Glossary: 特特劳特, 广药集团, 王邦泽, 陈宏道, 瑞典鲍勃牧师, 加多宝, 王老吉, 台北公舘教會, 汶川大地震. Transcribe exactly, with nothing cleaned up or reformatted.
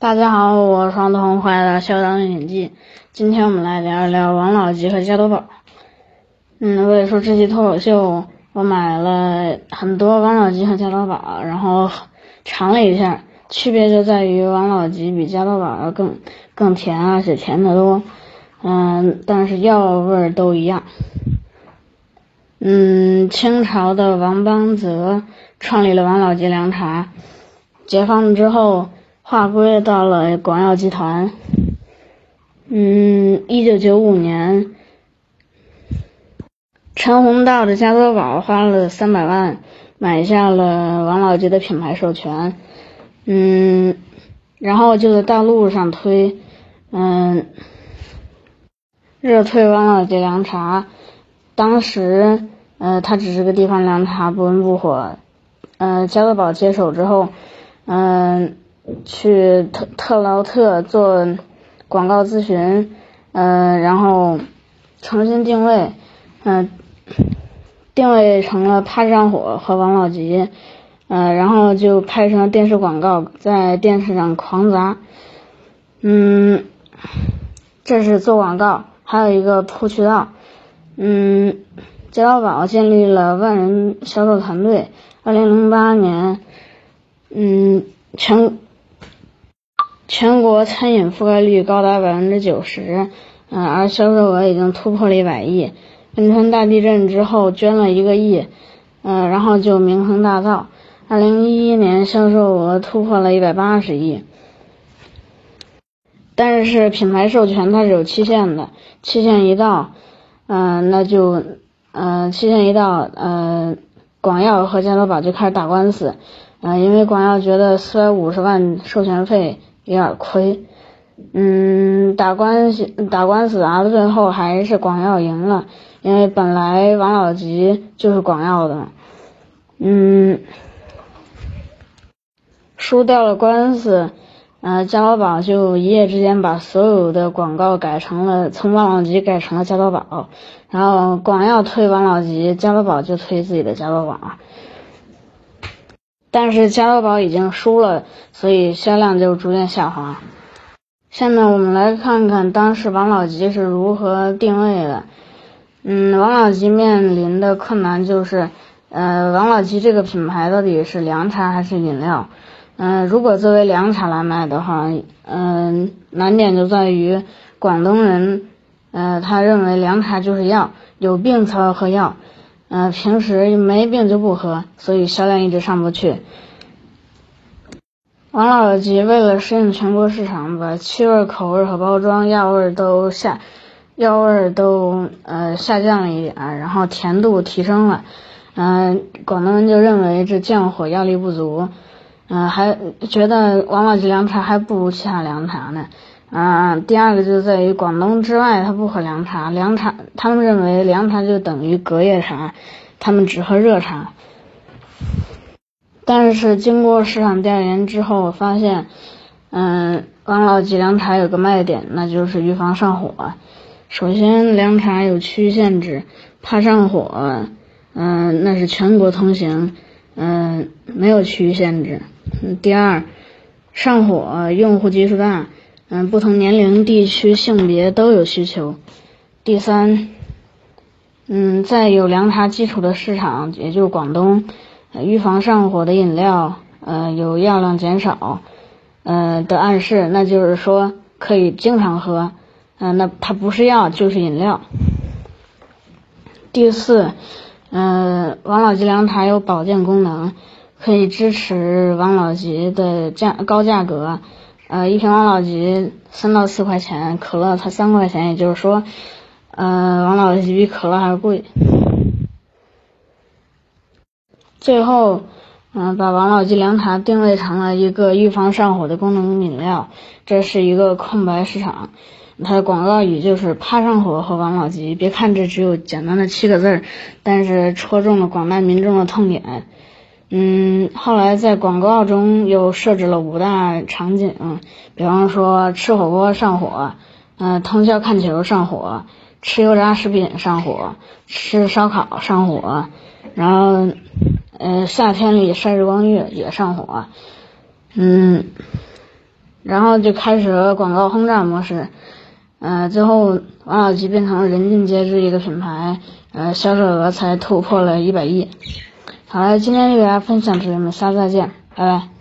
大家好，我是双瞳坏的嚣张演技。今天我们来聊一聊王老吉和加多宝。嗯，为了说这期脱口秀，我买了很多王老吉和加多宝，然后尝了一下，区别就在于王老吉比加多宝更更甜，而且甜得多。嗯，但是药味都一样。嗯，清朝的王邦泽创立了王老吉凉茶，解放之后划归到了广药集团。嗯，一九九五年，陈宏道的加多宝花了三百万买下了王老吉的品牌授权。嗯，然后就在大陆上推，嗯，热推王老吉凉茶。当时，呃，它只是个地方凉茶，不温不火。呃，加多宝接手之后，嗯、呃。去特特劳特做广告咨询，呃，然后重新定位，嗯、呃，定位成了怕上火和王老吉，呃，然后就拍成了电视广告，在电视上狂砸，嗯，这是做广告，还有一个铺渠道，嗯，加多宝建立了万人销售团队，二零零八年，嗯，全。全国餐饮覆盖率高达百分之九十，嗯，而销售额已经突破了一百亿。汶川大地震之后捐了一个亿，嗯、呃，然后就名声大噪。二零一一年销售额突破了一百八十亿。但是品牌授权它是有期限的，期限一到，嗯、呃，那就，呃，期限一到，呃，广药和加多宝就开始打官司，嗯、呃，因为广药觉得四百五十万授权费有点亏，嗯，打官司打官司啊，最后还是广药赢了，因为本来王老吉就是广药的，嗯，输掉了官司，呃，加多宝就一夜之间把所有的广告改成了从王老吉改成了加多宝，然后广药推王老吉，加多宝就推自己的加多宝。但是加多宝已经输了，所以销量就逐渐下滑。下面我们来看看当时王老吉是如何定位的。嗯，王老吉面临的困难就是，呃，王老吉这个品牌到底是凉茶还是饮料？嗯、呃，如果作为凉茶来卖的话，嗯、呃，难点就在于广东人，呃，他认为凉茶就是药，有病才要喝药。呃，平时没病就不喝，所以销量一直上不去。王老吉为了适应全国市场，把气味、口味和包装药味都下，药味都呃下降了一点，然后甜度提升了。嗯、呃，广东人就认为这降火药力不足，嗯、呃，还觉得王老吉凉茶还不如其他凉茶呢。啊、呃，第二个就在于广东之外，他不喝凉茶，凉茶他们认为凉茶就等于隔夜茶，他们只喝热茶。但是经过市场调研之后，我发现，嗯、呃，王老吉凉茶有个卖点，那就是预防上火。首先，凉茶有区域限制，怕上火，嗯、呃，那是全国通行，嗯、呃，没有区域限制。第二，上火用户基数大。嗯，不同年龄、地区、性别都有需求。第三，嗯，在有凉茶基础的市场，也就是广东，呃、预防上火的饮料，呃，有药量减少，呃的暗示，那就是说可以经常喝，嗯、呃，那它不是药就是饮料。第四，呃，王老吉凉茶有保健功能，可以支持王老吉的价高价格。呃，一瓶王老吉三到四块钱，可乐才三块钱，也就是说，呃，王老吉比可乐还贵。最后，嗯、呃，把王老吉凉茶定位成了一个预防上火的功能饮料，这是一个空白市场。它的广告语就是怕上火和王老吉。别看这只有简单的七个字儿，但是戳中了广大民众的痛点。嗯，后来在广告中又设置了五大场景，嗯、比方说吃火锅上火，嗯、呃，通宵看球上火，吃油炸食品上火，吃烧烤上火，然后，呃，夏天里晒日光浴也上火，嗯，然后就开始了广告轰炸模式。呃，最后王老吉变成了人尽皆知一个品牌，呃，销售额才突破了一百亿。好了，今天就给大家分享，朋友们，下次再见，拜拜。